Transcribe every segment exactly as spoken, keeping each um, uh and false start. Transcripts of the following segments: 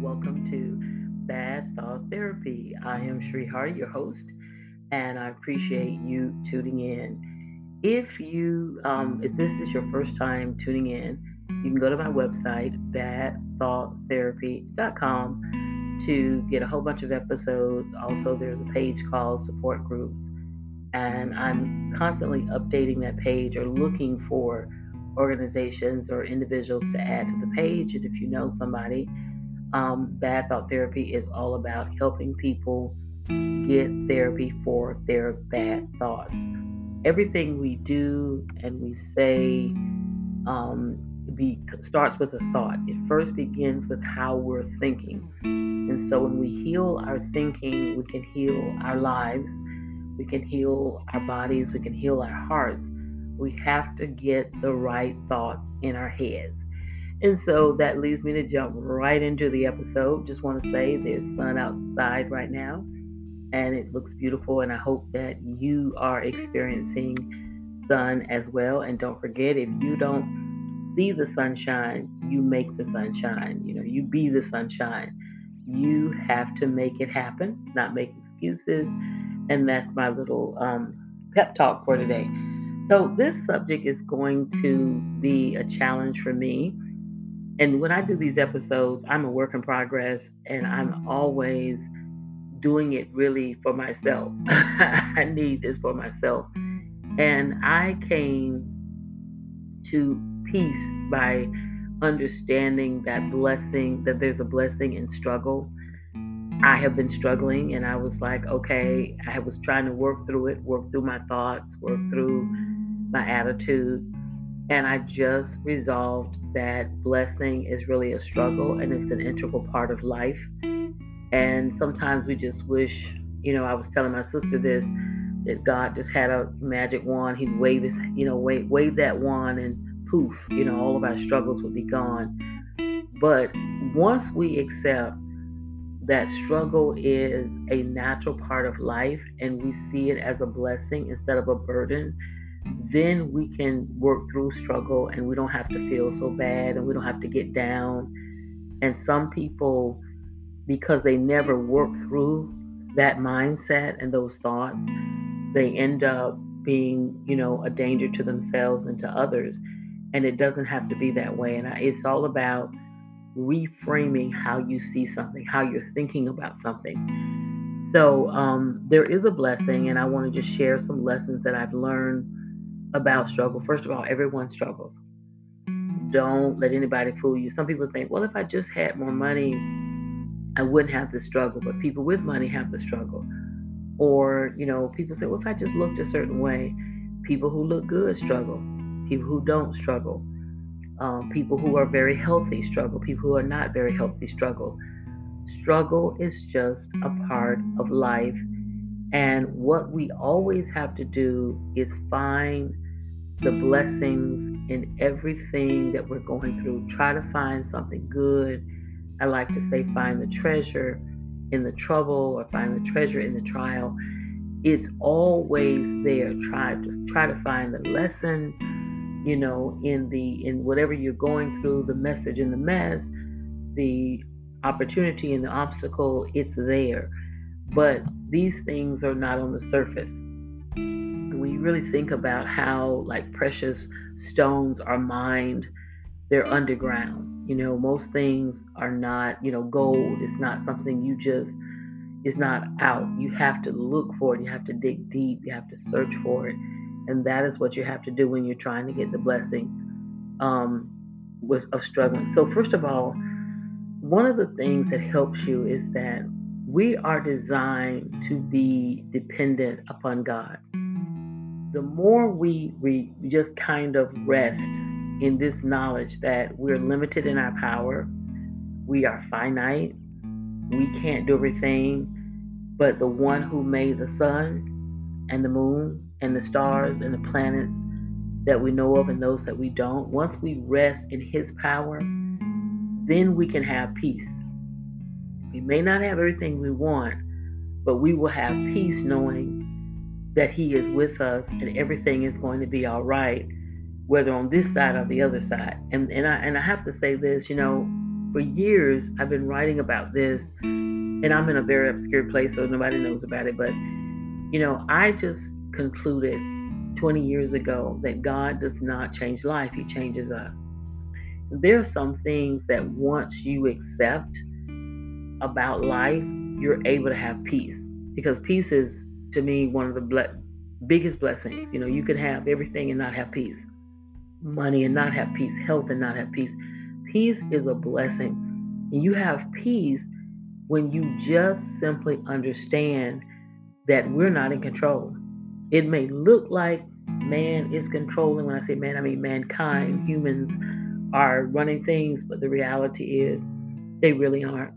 welcome to Bad Thought Therapy. I am Cherie Hardy, your host, and I appreciate you tuning in. If you, um, if this is your first time tuning in, you can go to my website, bad thought therapy dot com, to get a whole bunch of episodes. Also, there's a page called Support Groups, and I'm constantly updating that page or looking for organizations or individuals to add to the page. And if you know somebody, um, Bad Thought Therapy is all about helping people get therapy for their bad thoughts. Everything we do and we say um, be, starts with a thought. It first begins with how we're thinking. And so when we heal our thinking, we can heal our lives, we can heal our bodies, we can heal our hearts. We have to get the right thoughts in our heads. And so that leads me to jump right into the episode. Just want to say there's sun outside right now, and it looks beautiful, and I hope that you are experiencing sun as well. And don't forget, if you don't see the sunshine, you make the sunshine. You know, you be the sunshine. You have to make it happen, not make excuses. And that's my little um, pep talk for today. So this subject is going to be a challenge for me. And when I do these episodes, I'm a work in progress, and I'm always doing it really for myself. I need this for myself. And I came to peace by understanding that blessing, that there's a blessing in struggle. I have been struggling, and I was like, okay, I was trying to work through it, work through my thoughts, work through my attitude, and I just resolved that blessing is really a struggle, and it's an integral part of life. And sometimes we just wish, you know, I was telling my sister this, that God just had a magic wand. He'd wave his, you know, wave, wave that wand, and poof, you know, all of our struggles would be gone. But once we accept that struggle is a natural part of life, and we see it as a blessing instead of a burden, then we can work through struggle, and we don't have to feel so bad, and we don't have to get down. And some people, because they never work through that mindset and those thoughts, they end up being, you know, a danger to themselves and to others. And it doesn't have to be that way. And I, it's all about reframing how you see something, how you're thinking about something. So um, there is a blessing, and I want to just share some lessons that I've learned about struggle. First of all, everyone struggles. Don't let anybody fool you. Some people think, well, if I just had more money, I wouldn't have the struggle. But people with money have the struggle. Or, you know, people say, well, if I just looked a certain way, people who look good struggle. People who don't struggle. Um, people who are very healthy struggle. People who are not very healthy struggle. Struggle is just a part of life. And what we always have to do is find the blessings in everything that we're going through. Try to find something good. I like to say find the treasure in the trouble, or find the treasure in the trial. It's always there. Try to try to find the lesson, you know, in the in whatever you're going through, the message in the mess, the opportunity in the obstacle. It's there. But these things are not on the surface. When you really think about how, like, precious stones are mined, they're underground. You know, most things are not, you know, gold. It's not something you just, it's not out. You have to look for it. You have to dig deep. You have to search for it. And that is what you have to do when you're trying to get the blessing um, with, of struggling. So first of all, one of the things that helps you is that we are designed to be dependent upon God. The more we, we just kind of rest in this knowledge that we're limited in our power, we are finite, we can't do everything, but the one who made the sun and the moon and the stars and the planets that we know of and those that we don't, once we rest in his power, then we can have peace. We may not have everything we want, but we will have peace knowing that he is with us and everything is going to be all right, whether on this side or the other side. And and I and I have to say this, you know, for years I've been writing about this, and I'm in a very obscure place, so nobody knows about it. But, you know, I just concluded twenty years ago that God does not change life. He changes us. There are some things that once you accept about life, you're able to have peace, because peace is, to me, one of the ble- biggest blessings. You know, you can have everything and not have peace, money and not have peace, health and not have peace. Peace is a blessing. And you have peace when you just simply understand that we're not in control. It may look like man is controlling. When I say man, I mean mankind. Humans are running things, but the reality is they really aren't.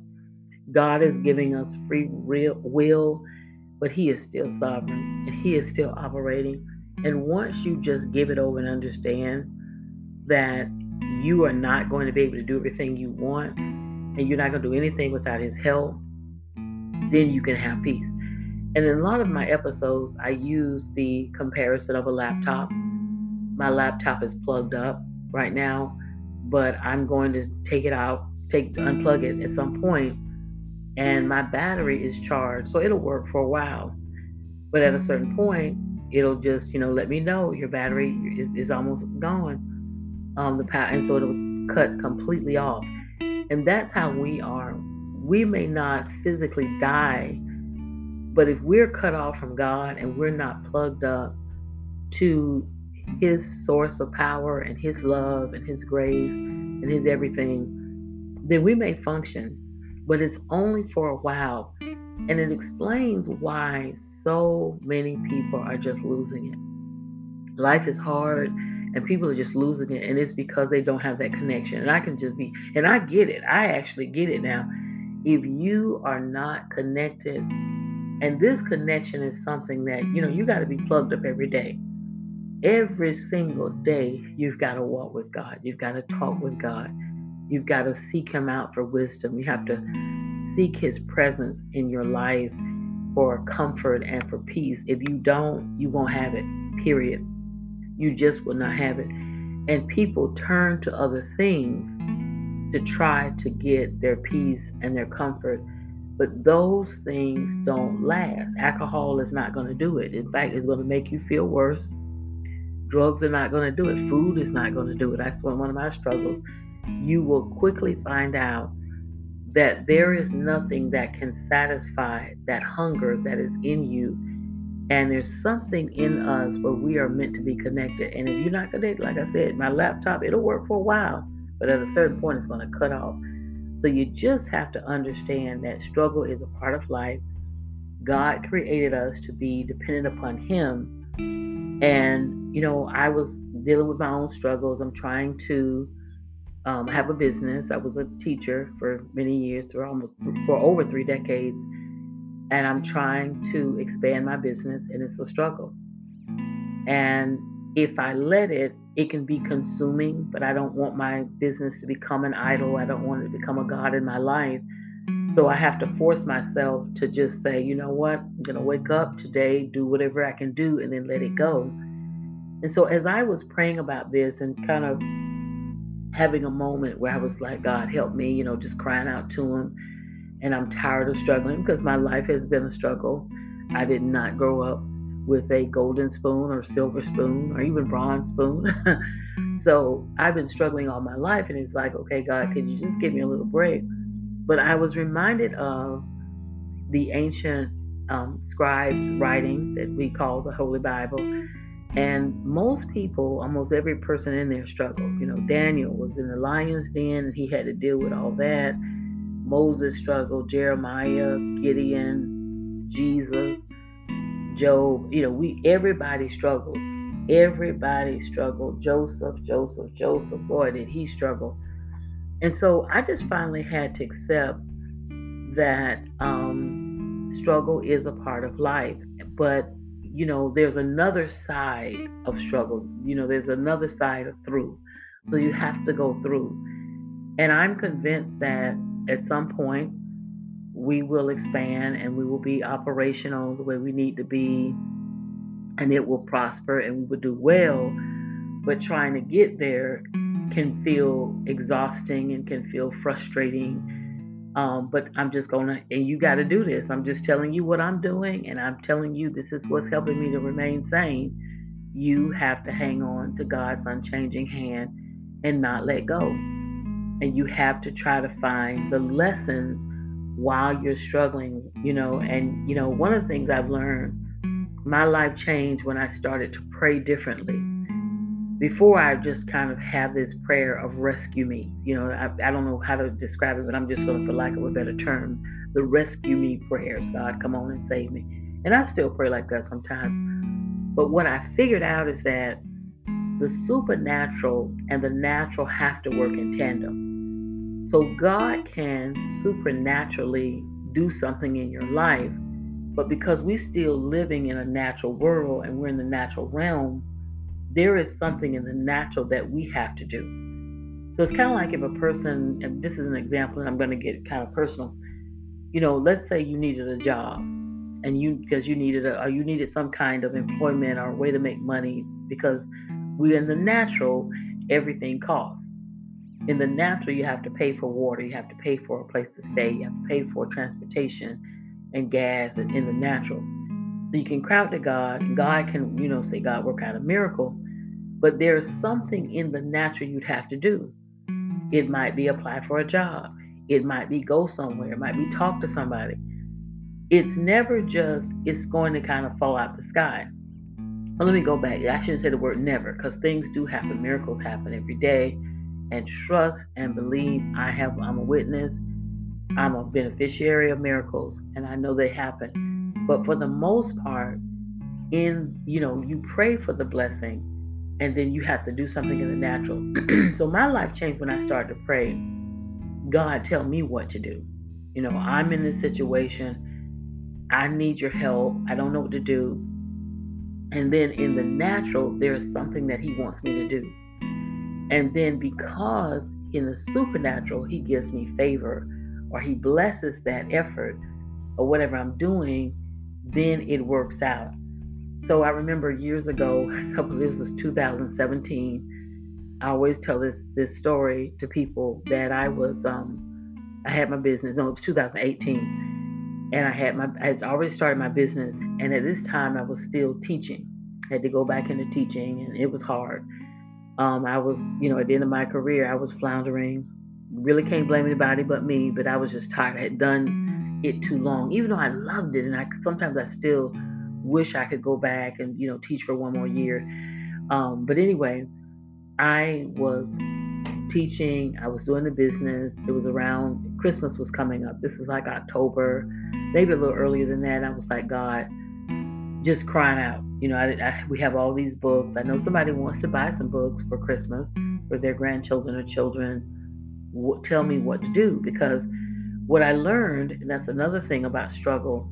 God is giving us free real will, but he is still sovereign, and he is still operating. And once you just give it over and understand that you are not going to be able to do everything you want, and you're not going to do anything without his help, then you can have peace. And in a lot of my episodes, I use the comparison of a laptop. My laptop is plugged up right now, but I'm going to take it out, take unplug it at some point, and my battery is charged, so it'll work for a while. But at a certain point, it'll just, you know, let me know your battery is, is almost gone. Um, the power, and so it'll cut completely off. And that's how we are. We may not physically die, but if we're cut off from God and we're not plugged up to his source of power and his love and his grace and his everything, then we may function, but it's only for a while. And it explains why so many people are just losing it. Life is hard and people are just losing it, and it's because they don't have that connection. And I can just be, and I get it. I actually get it now. If you are not connected, and this connection is something that, you know, you got to be plugged up every day. Every single day, you've got to walk with God. You've got to talk with God. You've got to seek him out for wisdom. You have to seek his presence in your life for comfort and for peace. If you don't, you won't have it, period. You just will not have it. And people turn to other things to try to get their peace and their comfort. But those things don't last. Alcohol is not going to do it. In fact, it's going to make you feel worse. Drugs are not going to do it. Food is not going to do it. That's one of my struggles. You will quickly find out that there is nothing that can satisfy that hunger that is in you. And there's something in us where we are meant to be connected. And if you're not connected, like I said, my laptop, it'll work for a while, but at a certain point, it's going to cut off. So you just have to understand that struggle is a part of life. God created us to be dependent upon him. And, you know, I was dealing with my own struggles. I'm trying to um, have a business. I was a teacher for many years, for almost for over three decades. And I'm trying to expand my business, and it's a struggle. And if I let it, it can be consuming, but I don't want my business to become an idol. I don't want it to become a God in my life. So I have to force myself to just say, you know what, I'm going to wake up today, do whatever I can do, and then let it go. And so as I was praying about this and kind of having a moment where I was like, God, help me, you know, just crying out to him. And I'm tired of struggling, because my life has been a struggle. I did not grow up with a golden spoon or silver spoon or even bronze spoon. So I've been struggling all my life, and it's like, okay, God, could you just give me a little break? But I was reminded of the ancient um, scribes' writing that we call the Holy Bible. And most people, almost every person in there struggled. You know, Daniel was in the lion's den, and he had to deal with all that. Moses struggled, Jeremiah, Gideon, Jesus, Job, you know, we, everybody struggled. Everybody struggled. Joseph, Joseph, Joseph, boy, did he struggle. And so I just finally had to accept that um, struggle is a part of life. But, you know, there's another side of struggle. You know, there's another side of through. So you have to go through. And I'm convinced that at some point, we will expand and we will be operational the way we need to be, and it will prosper and we will do well. But trying to get there can feel exhausting and can feel frustrating. Um, but I'm just going to, and you got to do this. I'm just telling you what I'm doing, and I'm telling you this is what's helping me to remain sane. You have to hang on to God's unchanging hand and not let go. And you have to try to find the lessons while you're struggling, you know. And, you know, one of the things I've learned, my life changed when I started to pray differently. Before, I just kind of have this prayer of rescue me. You know, I, I don't know how to describe it, but I'm just going to, for lack of a better term, the rescue me prayers. God, come on and save me. And I still pray like that sometimes. But what I figured out is that the supernatural and the natural have to work in tandem. So God can supernaturally do something in your life, but because we're still living in a natural world and we're in the natural realm, there is something in the natural that we have to do. So it's kind of like if a person, and this is an example, and I'm going to get kind of personal. You know, let's say you needed a job, and you because you needed a, or you needed some kind of employment or a way to make money, because we're in the natural, everything costs. In the natural, you have to pay for water, you have to pay for a place to stay, you have to pay for transportation and gas in the natural. So you can cry out to God, and God can, you know, say, God, work out a miracle. But there's something in the natural you'd have to do. It might be apply for a job. It might be go somewhere. It might be talk to somebody. It's never just, it's going to kind of fall out the sky. Well, let me go back. I shouldn't say the word never, because things do happen. Miracles happen every day. And trust and believe, I have, I'm a witness. I'm a beneficiary of miracles, and I know they happen. But for the most part, in, you know, you pray for the blessing, and then you have to do something in the natural. So my life changed when I started to pray, God, tell me what to do. You know, I'm in this situation. I need your help. I don't know what to do. And then in the natural, there is something that he wants me to do. And then because in the supernatural, he gives me favor, or he blesses that effort or whatever I'm doing, then it works out. So I remember years ago, a couple this was two thousand seventeen. I always tell this this story to people that I was um I had my business. No, it was two thousand eighteen, and I had my I had already started my business. And at this time, I was still teaching. I had to go back into teaching, and it was hard. Um, I was, you know, at the end of my career, I was floundering. Really can't blame anybody but me, but I was just tired. I had done it too long, even though I loved it. And I sometimes I still wish I could go back and, you know, teach for one more year. Um, but anyway, I was teaching. I was doing the business. It was around, Christmas was coming up. This was like October, maybe a little earlier than that. I was like, God, just crying out. You know, I, I, we have all these books. I know somebody wants to buy some books for Christmas for their grandchildren or children. Tell me what to do, because what I learned, and that's another thing about struggle.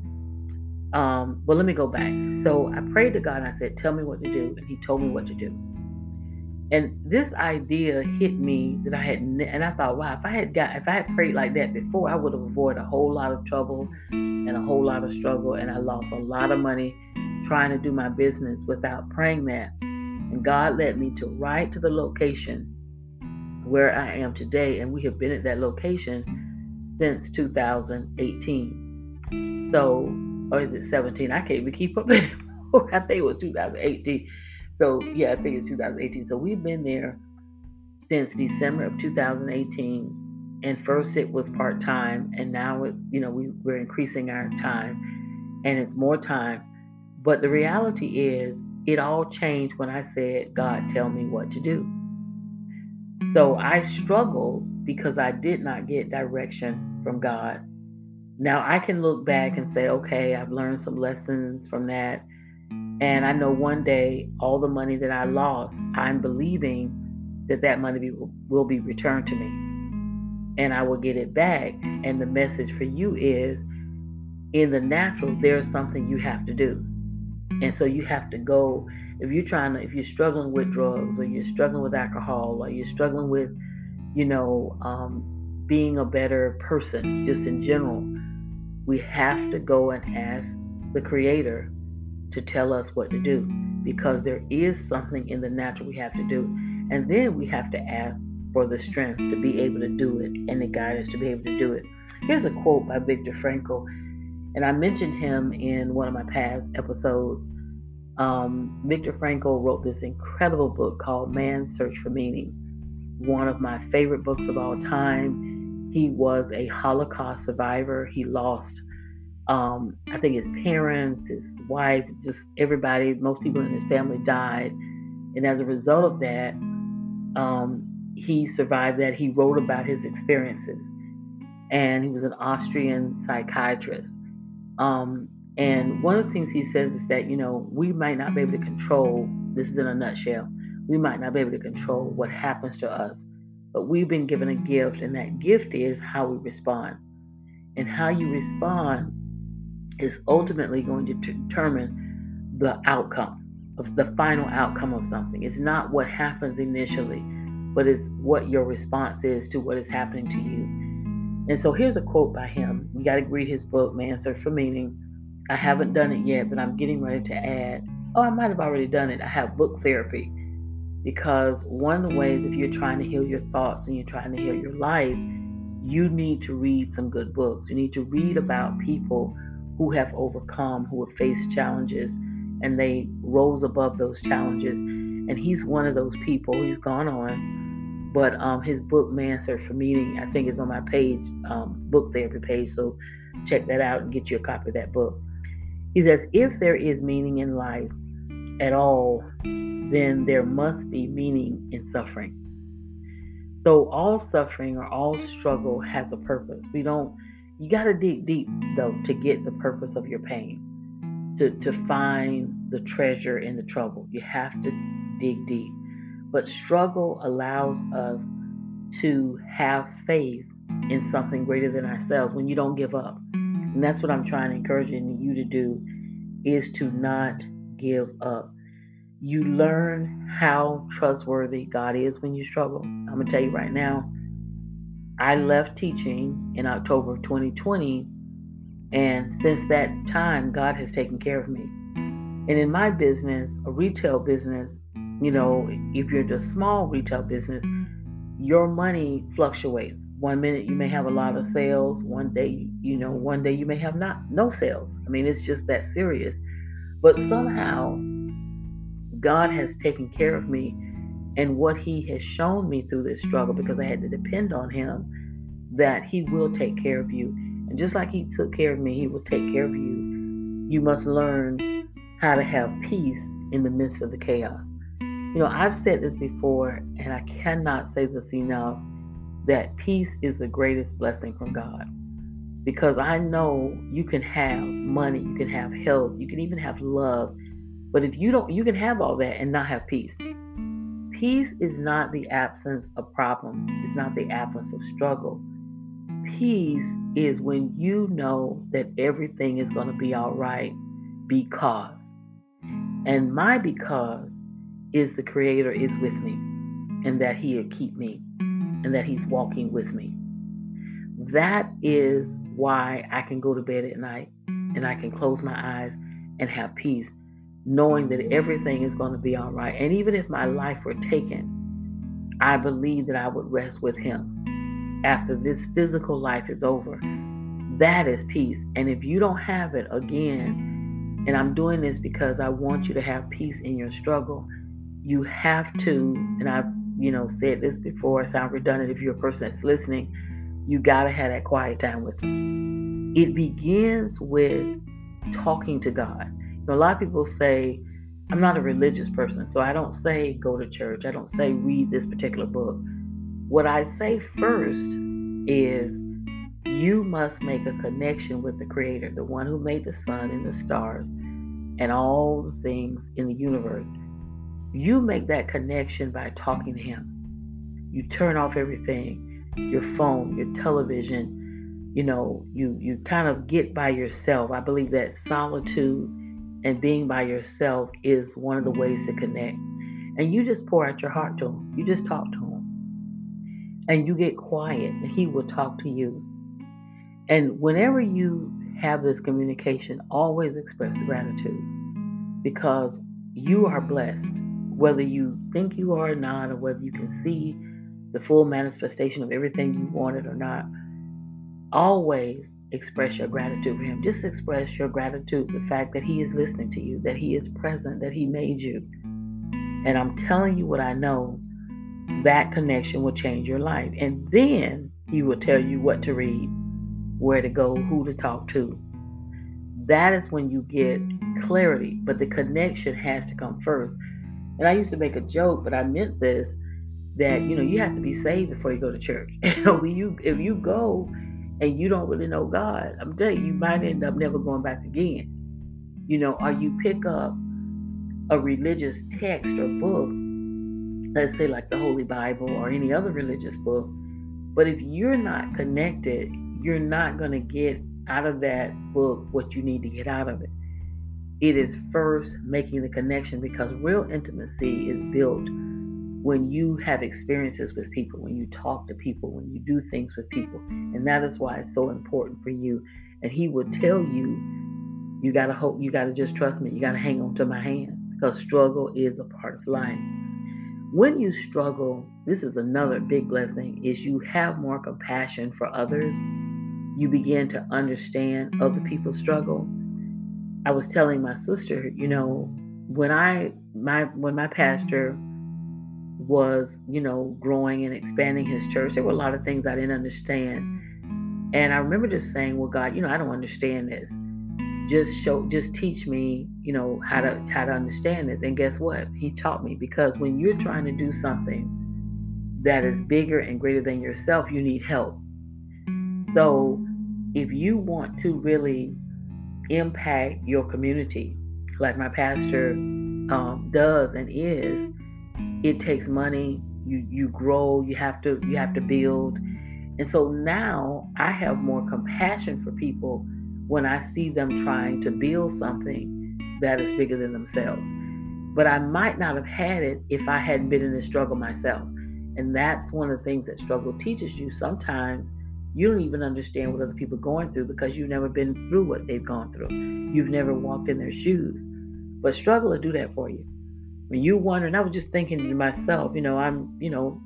Um, well, let me go back. So I prayed to God and I said, tell me what to do. And he told me what to do. And this idea hit me that I had, and I thought, wow, if I had got, if I had prayed like that before, I would have avoided a whole lot of trouble and a whole lot of struggle. And I lost a lot of money trying to do my business without praying that. And God led me to right to the location where I am today, and we have been at that location since two thousand eighteen. So, or is it seventeen? I can't even keep up. I think it was two thousand eighteen. So, yeah, I think it's two thousand eighteen. So we've been there since December of two thousand eighteen. And first it was part-time, and now it's, you know, we, we're increasing our time, and it's more time. But the reality is, it all changed when I said, God, tell me what to do. So I struggled because I did not get direction from God. Now I can look back and say, okay, I've learned some lessons from that. And I know one day all the money that I lost, I'm believing that that money be, will be returned to me, and I will get it back. And the message for you is, in the natural, there's something you have to do. And so you have to go. If you're trying to, if you're struggling with drugs, or you're struggling with alcohol, or you're struggling with, you know, um, being a better person, just in general, we have to go and ask the Creator to tell us what to do, because there is something in the natural we have to do. And then we have to ask for the strength to be able to do it and the guidance to be able to do it. Here's a quote by Viktor Frankl, and I mentioned him in one of my past episodes. Um, Viktor Frankl wrote this incredible book called Man's Search for Meaning, one of my favorite books of all time. He was a Holocaust survivor. He lost, um, I think, his parents, his wife, just everybody. Most people in his family died. And as a result of that, um, he survived that. He wrote about his experiences. And he was an Austrian psychiatrist. Um, and one of the things he says is that, you know, we might not be able to control, this is in a nutshell, we might not be able to control what happens to us, but we've been given a gift, and that gift is how we respond. And how you respond is ultimately going to determine the outcome, of the final outcome of something. It's not what happens initially, but it's what your response is to what is happening to you. And so here's a quote by him. You got to read his book, Man's Search for Meaning. I haven't done it yet, but I'm getting ready to add, oh, I might have already done it. I have book therapy. Because one of the ways, if you're trying to heal your thoughts and you're trying to heal your life, you need to read some good books. You need to read about people who have overcome, who have faced challenges, and they rose above those challenges. And he's one of those people. He's gone on. But um, his book, Man's Search for Meaning, I think is on my page, um, book therapy page. So check that out and get you a copy of that book. He says, if there is meaning in life at all, then there must be meaning in suffering. So all suffering or all struggle has a purpose. We don't, you got to dig deep, though, to get the purpose of your pain, to, to find the treasure in the trouble. You have to dig deep. But struggle allows us to have faith in something greater than ourselves when you don't give up. And that's what I'm trying to encourage you to do, is to not give up. You learn how trustworthy God is when you struggle. I'm going to tell you right now, I left teaching in October of twenty twenty. And since that time, God has taken care of me. And in my business, a retail business, you know, if you're the small retail business, your money fluctuates. One minute you may have a lot of sales. One day, you know, one day you may have not no sales. I mean, it's just that serious. But somehow God has taken care of me, and what he has shown me through this struggle, because I had to depend on him, that he will take care of you. And just like he took care of me, he will take care of you. You must learn how to have peace in the midst of the chaos. You know, I've said this before, and I cannot say this enough, that peace is the greatest blessing from God. Because I know you can have money, you can have health, you can even have love. But if you don't, you can have all that and not have peace. Peace is not the absence of problems. It's not the absence of struggle. Peace is when you know that everything is going to be all right because. And my because is the Creator is with me, and that he'll keep me, and that he's walking with me. That is why I can go to bed at night and I can close my eyes and have peace, knowing that everything is going to be all right. And even if my life were taken, I believe that I would rest with him after this physical life is over. That is peace. And if you don't have it, again, and I'm doing this because I want you to have peace in your struggle, you have to, and I've, you know, said this before, sound redundant if you're a person that's listening, you got to have that quiet time with him. It begins with talking to God. You know, a lot of people say, I'm not a religious person, so I don't say go to church. I don't say read this particular book. What I say first is you must make a connection with the Creator, the one who made the sun and the stars and all the things in the universe. You make that connection by talking to him. You turn off everything, your phone, your television, you know, you, you kind of get by yourself. I believe that solitude and being by yourself is one of the ways to connect. And you just pour out your heart to him. You just talk to him. And you get quiet, and he will talk to you. And whenever you have this communication, always express gratitude, because you are blessed. Whether you think you are or not, or whether you can see the full manifestation of everything you wanted or not, always express your gratitude for him. Just express your gratitude, the fact that he is listening to you, that he is present, that he made you. And I'm telling you what I know, that connection will change your life. And then he will tell you what to read, where to go, who to talk to. That is when you get clarity, but the connection has to come first. And I used to make a joke, but I meant this, that, you know, you have to be saved before you go to church. When you, if you go and you don't really know God, I'm telling you, you might end up never going back again. You know, or you pick up a religious text or book, let's say like the Holy Bible or any other religious book, but if you're not connected, you're not going to get out of that book what you need to get out of it. It is first making the connection, because real intimacy is built when you have experiences with people, when you talk to people, when you do things with people. And that is why it's so important for you. And he will tell you, you got to hope, you got to just trust me, you got to hang on to my hand, because struggle is a part of life. When you struggle, this is another big blessing, is you have more compassion for others. You begin to understand other people's struggle. I was telling my sister, you know, when I, my, when my pastor was, you know, growing and expanding his church, there were a lot of things I didn't understand. And I remember just saying, well, God, you know, I don't understand this. Just show, just teach me, you know, how to, how to understand this. And guess what? He taught me, because when you're trying to do something that is bigger and greater than yourself, you need help. So if you want to really impact your community, like my pastor um, does and is, it takes money. You you grow. You have to you have to build. And so now I have more compassion for people when I see them trying to build something that is bigger than themselves. But I might not have had it if I hadn't been in the struggle myself. And that's one of the things that struggle teaches you. Sometimes you don't even understand what other people are going through, because you've never been through what they've gone through. You've never walked in their shoes. But struggle will do that for you. When you wonder, and I was just thinking to myself, you know, I'm, you know,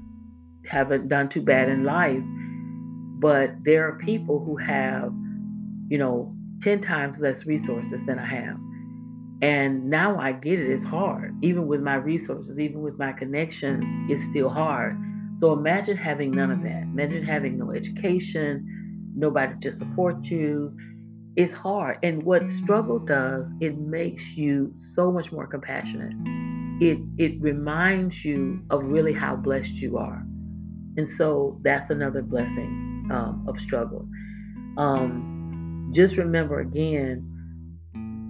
haven't done too bad in life, but there are people who have, you know, ten times less resources than I have. And now I get it, it's hard. Even with my resources, even with my connections, it's still hard. So imagine having none of that. Imagine having no education, nobody to support you. It's hard. And what struggle does, it makes you so much more compassionate. It it reminds you of really how blessed you are. And so that's another blessing um, of struggle. Um, just remember again,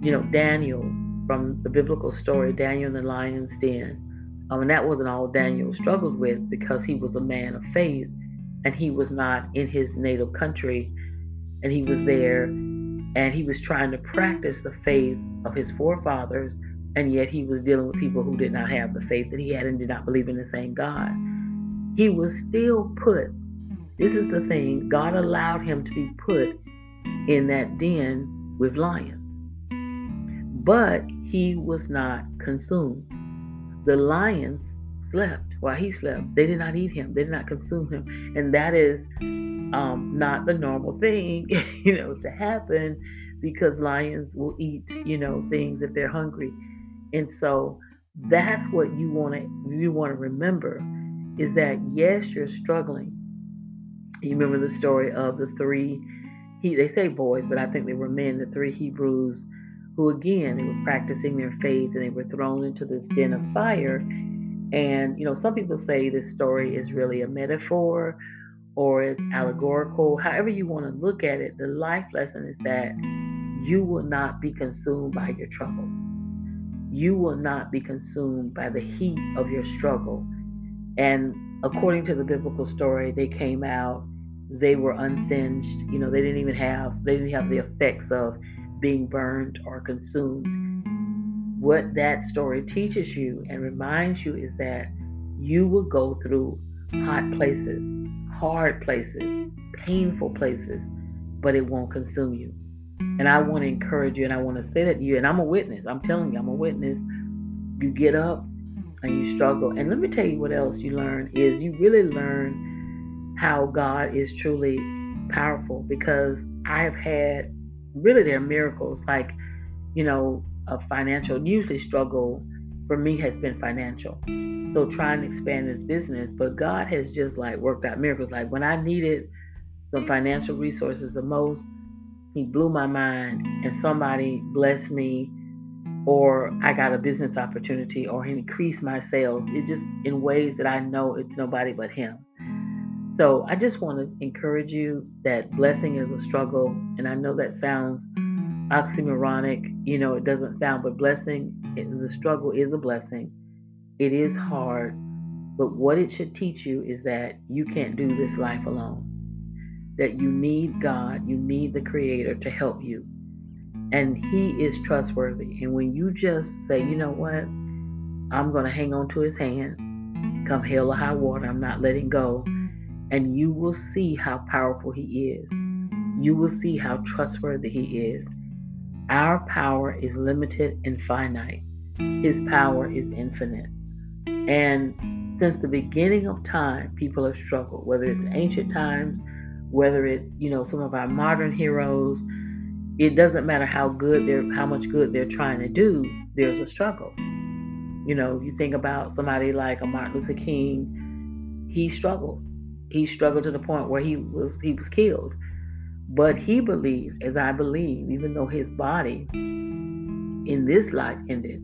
you know, Daniel from the biblical story, Daniel in the lion's den. Um, and that wasn't all Daniel struggled with, because he was a man of faith and he was not in his native country, and he was there and he was trying to practice the faith of his forefathers, and yet he was dealing with people who did not have the faith that he had and did not believe in the same God. He was still put, this is the thing, God allowed him to be put in that den with lions, but he was not consumed. The lions slept while he slept. They did not eat him. They did not consume him. And that is um, not the normal thing, you know, to happen, because lions will eat, you know, things if they're hungry. And so that's what you want to you want to remember, is that, yes, you're struggling. You remember the story of the three, he, they say boys, but I think they were men, the three Hebrews, who again, they were practicing their faith and they were thrown into this den of fire. And, you know, some people say this story is really a metaphor or it's allegorical. However you want to look at it, the life lesson is that you will not be consumed by your trouble. You will not be consumed by the heat of your struggle. And according to the biblical story, they came out, they were unsinged. You know, they didn't even have, they didn't have the effects of being burned or consumed. What that story teaches you and reminds you is that you will go through hot places, hard places, painful places, but it won't consume you. And I want to encourage you, and I want to say that to you, and I'm a witness, I'm telling you, I'm a witness. You get up, and you struggle. And let me tell you what else you learn is you really learn how God is truly powerful, because I have had really there are miracles, like, you know, a financial usually struggle for me has been financial. So trying to expand this business, but God has just like worked out miracles. Like when I needed some financial resources the most, he blew my mind and somebody blessed me, or I got a business opportunity, or he increased my sales. It just in ways that I know it's nobody but him. So I just want to encourage you that blessing is a struggle. And I know that sounds oxymoronic, you know, it doesn't sound, but blessing, it, the struggle is a blessing. It is hard, but what it should teach you is that you can't do this life alone, that you need God, you need the Creator to help you. And he is trustworthy. And when you just say, you know what, I'm going to hang on to his hand, come hell or high water, I'm not letting go. And you will see how powerful he is. You will see how trustworthy he is. Our power is limited and finite. His power is infinite. And since the beginning of time, people have struggled, whether it's ancient times, whether it's, you know, some of our modern heroes. It doesn't matter how good they're, how much good they're trying to do, there's a struggle. You know, you think about somebody like a Martin Luther King, he struggled. He struggled to the point where he was he was killed. But he believed, as I believe, even though his body in this life ended,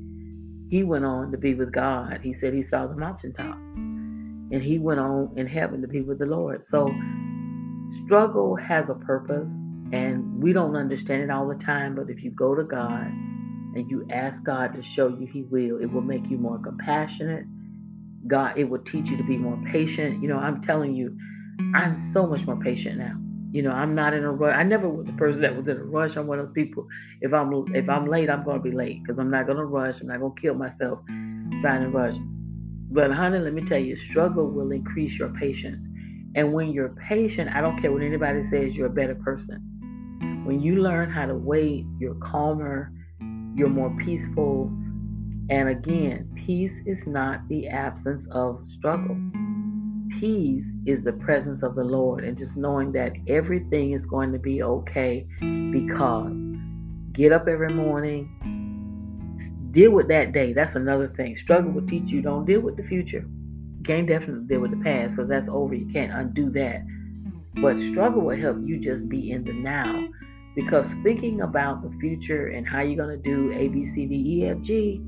he went on to be with God. He said he saw the mountaintop. And he went on in heaven to be with the Lord. So struggle has a purpose, and we don't understand it all the time. But if you go to God and you ask God to show you, he will. It will make you more compassionate. God, it will teach you to be more patient. You know, I'm telling you, I'm so much more patient now. You know, I'm not in a rush. I never was the person that was in a rush. I'm one of those people. If I'm if I'm late, I'm going to be late because I'm not going to rush. I'm not going to kill myself trying to rush. But honey, let me tell you, struggle will increase your patience. And when you're patient, I don't care what anybody says, you're a better person. When you learn how to wait, you're calmer, you're more peaceful. And again, peace is not the absence of struggle. Peace is the presence of the Lord, and just knowing that everything is going to be okay, because get up every morning, deal with that day. That's another thing. Struggle will teach you don't deal with the future. You can't definitely deal with the past because that's over. You can't undo that. But struggle will help you just be in the now, because thinking about the future and how you're going to do A, B, C, D, E, F, G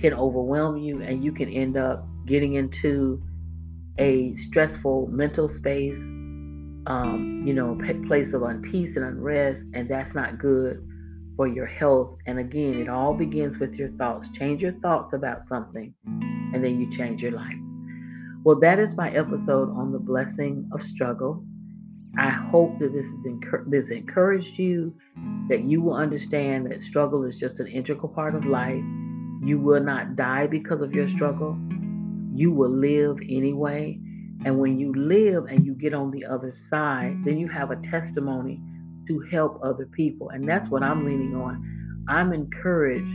can overwhelm you, and you can end up getting into a stressful mental space, um, you know, p- place of unpeace and unrest, and that's not good for your health. And again, it all begins with your thoughts. Change your thoughts about something, and then you change your life. Well, that is my episode on the blessing of struggle. I hope that this is encur- this encouraged you, that you will understand that struggle is just an integral part of life. You will not die because of your struggle. You will live anyway. And when you live and you get on the other side, then you have a testimony to help other people. And that's what I'm leaning on. I'm encouraged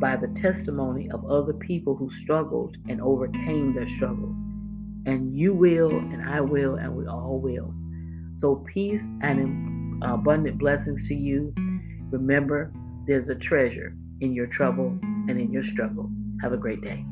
by the testimony of other people who struggled and overcame their struggles. And you will, and I will, and we all will. So peace and abundant blessings to you. Remember, there's a treasure in your trouble and in your struggle. Have a great day.